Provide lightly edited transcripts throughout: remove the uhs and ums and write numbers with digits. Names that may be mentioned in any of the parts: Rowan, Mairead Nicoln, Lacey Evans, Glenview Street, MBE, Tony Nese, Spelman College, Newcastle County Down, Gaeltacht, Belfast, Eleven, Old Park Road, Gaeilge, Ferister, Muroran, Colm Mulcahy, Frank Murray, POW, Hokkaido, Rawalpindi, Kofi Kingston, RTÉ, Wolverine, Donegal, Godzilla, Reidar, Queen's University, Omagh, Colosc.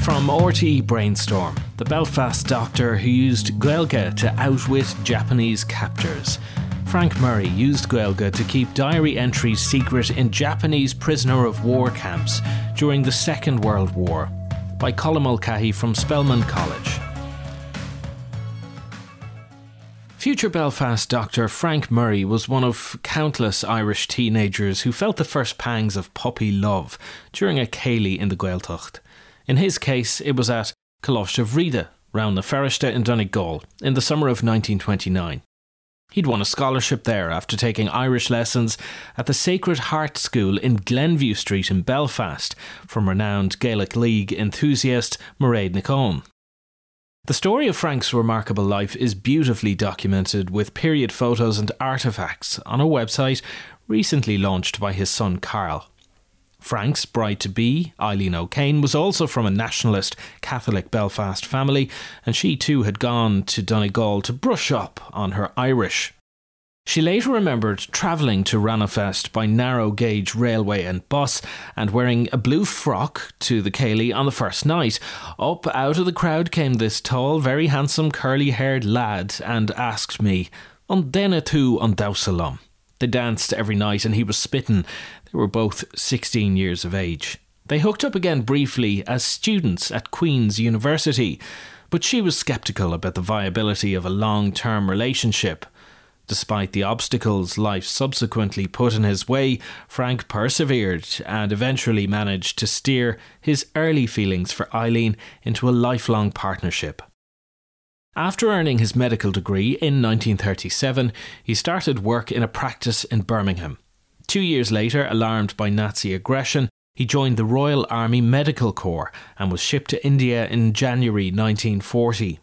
From RTÉ Brainstorm, the Belfast doctor who used Gaeilge to outwit Japanese captors. Frank Murray used Gaeilge to keep diary entries secret in Japanese prisoner of war camps during the Second World War. By Colm Mulcahy from Spelman College. Future Belfast doctor Frank Murray was one of countless Irish teenagers who felt the first pangs of puppy love during a ceilidh in the Gaeltacht. In his case, it was at Colosc of Reidar, round the Ferister in Donegal, in the summer of 1929. He'd won a scholarship there after taking Irish lessons at the Sacred Heart School in Glenview Street in Belfast from renowned Gaelic League enthusiast Mairead Nicoln. The story of Frank's remarkable life is beautifully documented with period photos and artefacts on a website recently launched by his son Carl. Frank's bride-to-be, Eileen O'Kane, was also from a nationalist Catholic Belfast family, and she too had gone to Donegal to brush up on her Irish. She later remembered travelling to Ranafest by narrow-gauge railway and bus and wearing a blue frock to the ceilidh on the first night. Up out of the crowd came this tall, very handsome, curly-haired lad and asked me, "Ondena tú an Dowsalum?" They danced every night and he was spitting. They were both 16 years of age. They hooked up again briefly as students at Queen's University, but she was sceptical about the viability of a long-term relationship. Despite the obstacles life subsequently put in his way, Frank persevered and eventually managed to steer his early feelings for Eileen into a lifelong partnership. After earning his medical degree in 1937, he started work in a practice in Birmingham. 2 years later, alarmed by Nazi aggression, he joined the Royal Army Medical Corps and was shipped to India in January 1940.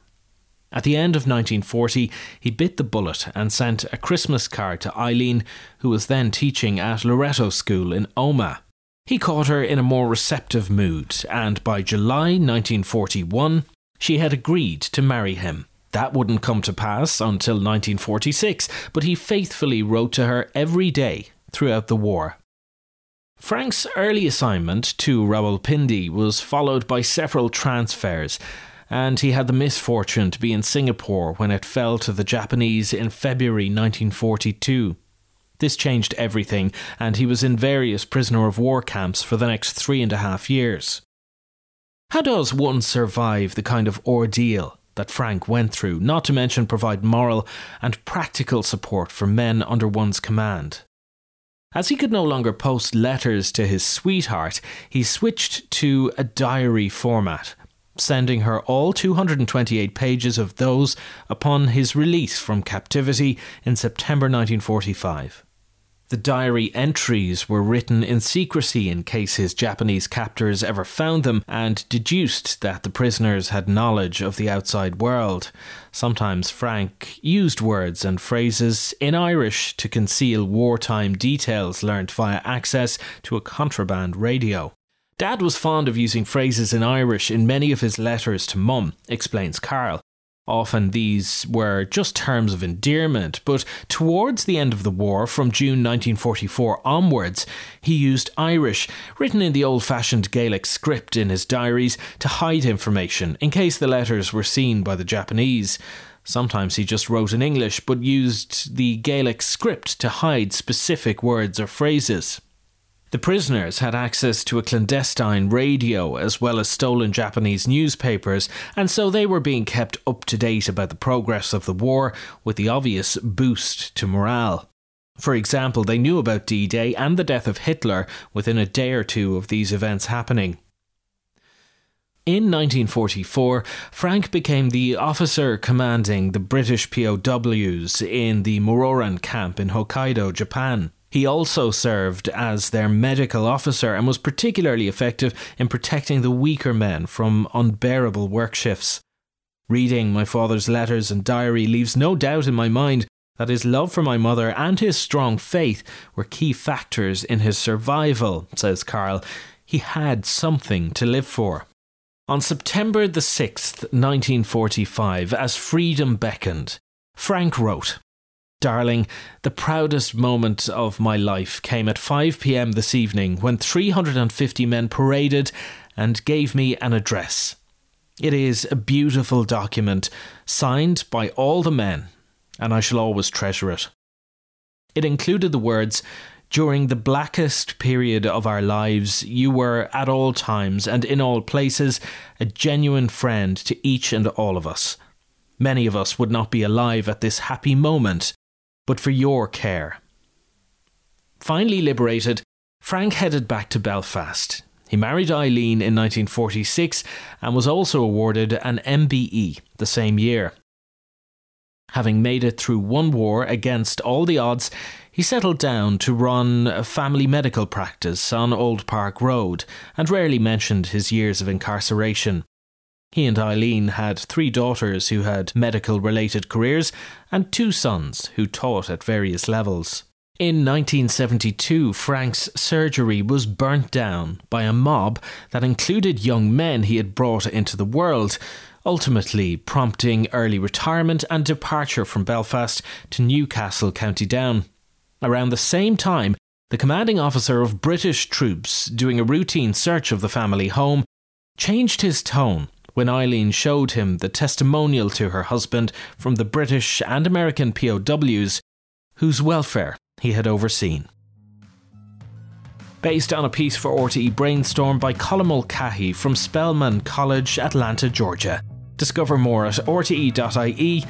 At the end of 1940, he bit the bullet and sent a Christmas card to Eileen, who was then teaching at Loreto School in Omagh. He caught her in a more receptive mood, and by July 1941, she had agreed to marry him. That wouldn't come to pass until 1946, but he faithfully wrote to her every day throughout the war. Frank's early assignment to Rawalpindi was followed by several transfers, and he had the misfortune to be in Singapore when it fell to the Japanese in February 1942. This changed everything, and he was in various prisoner of war camps for the next 3.5 years. How does one survive the kind of ordeal that Frank went through, not to mention provide moral and practical support for men under one's command? As he could no longer post letters to his sweetheart, he switched to a diary format, sending her all 228 pages of those upon his release from captivity in September 1945. The diary entries were written in secrecy in case his Japanese captors ever found them and deduced that the prisoners had knowledge of the outside world. Sometimes Frank used words and phrases in Irish to conceal wartime details learnt via access to a contraband radio. "Dad was fond of using phrases in Irish in many of his letters to Mum," explains Carl. Often these were just terms of endearment, but towards the end of the war, from June 1944 onwards, he used Irish, written in the old-fashioned Gaelic script in his diaries, to hide information in case the letters were seen by the Japanese. Sometimes he just wrote in English, but used the Gaelic script to hide specific words or phrases. The prisoners had access to a clandestine radio as well as stolen Japanese newspapers, and so they were being kept up to date about the progress of the war with the obvious boost to morale. For example, they knew about D-Day and the death of Hitler within a day or two of these events happening. In 1944, Frank became the officer commanding the British POWs in the Muroran camp in Hokkaido, Japan. He also served as their medical officer and was particularly effective in protecting the weaker men from unbearable work shifts. Reading my father's letters and diary leaves no doubt in my mind that his love for my mother and his strong faith were key factors in his survival, says Carl. He had something to live for. On September the 6th, 1945, as freedom beckoned, Frank wrote, Darling, the proudest moment of my life came at 5 p.m. this evening when 350 men paraded and gave me an address. It is a beautiful document, signed by all the men, and I shall always treasure it. It included the words, "During the blackest period of our lives, you were at all times and in all places a genuine friend to each and all of us. Many of us would not be alive at this happy moment, but for your care." Finally liberated, Frank headed back to Belfast. He married Eileen in 1946 and was also awarded an MBE the same year. Having made it through one war against all the odds, he settled down to run a family medical practice on Old Park Road and rarely mentioned his years of incarceration. He and Eileen had 3 daughters who had medical-related careers and 2 sons who taught at various levels. In 1972, Frank's surgery was burnt down by a mob that included young men he had brought into the world, ultimately prompting early retirement and departure from Belfast to Newcastle County Down. Around the same time, the commanding officer of British troops doing a routine search of the family home changed his tone when Eileen showed him the testimonial to her husband from the British and American POWs whose welfare he had overseen. Based on a piece for RTÉ Brainstorm by Colm Mulcahy from Spelman College, Atlanta, Georgia. Discover more at rte.ie/brainstorm.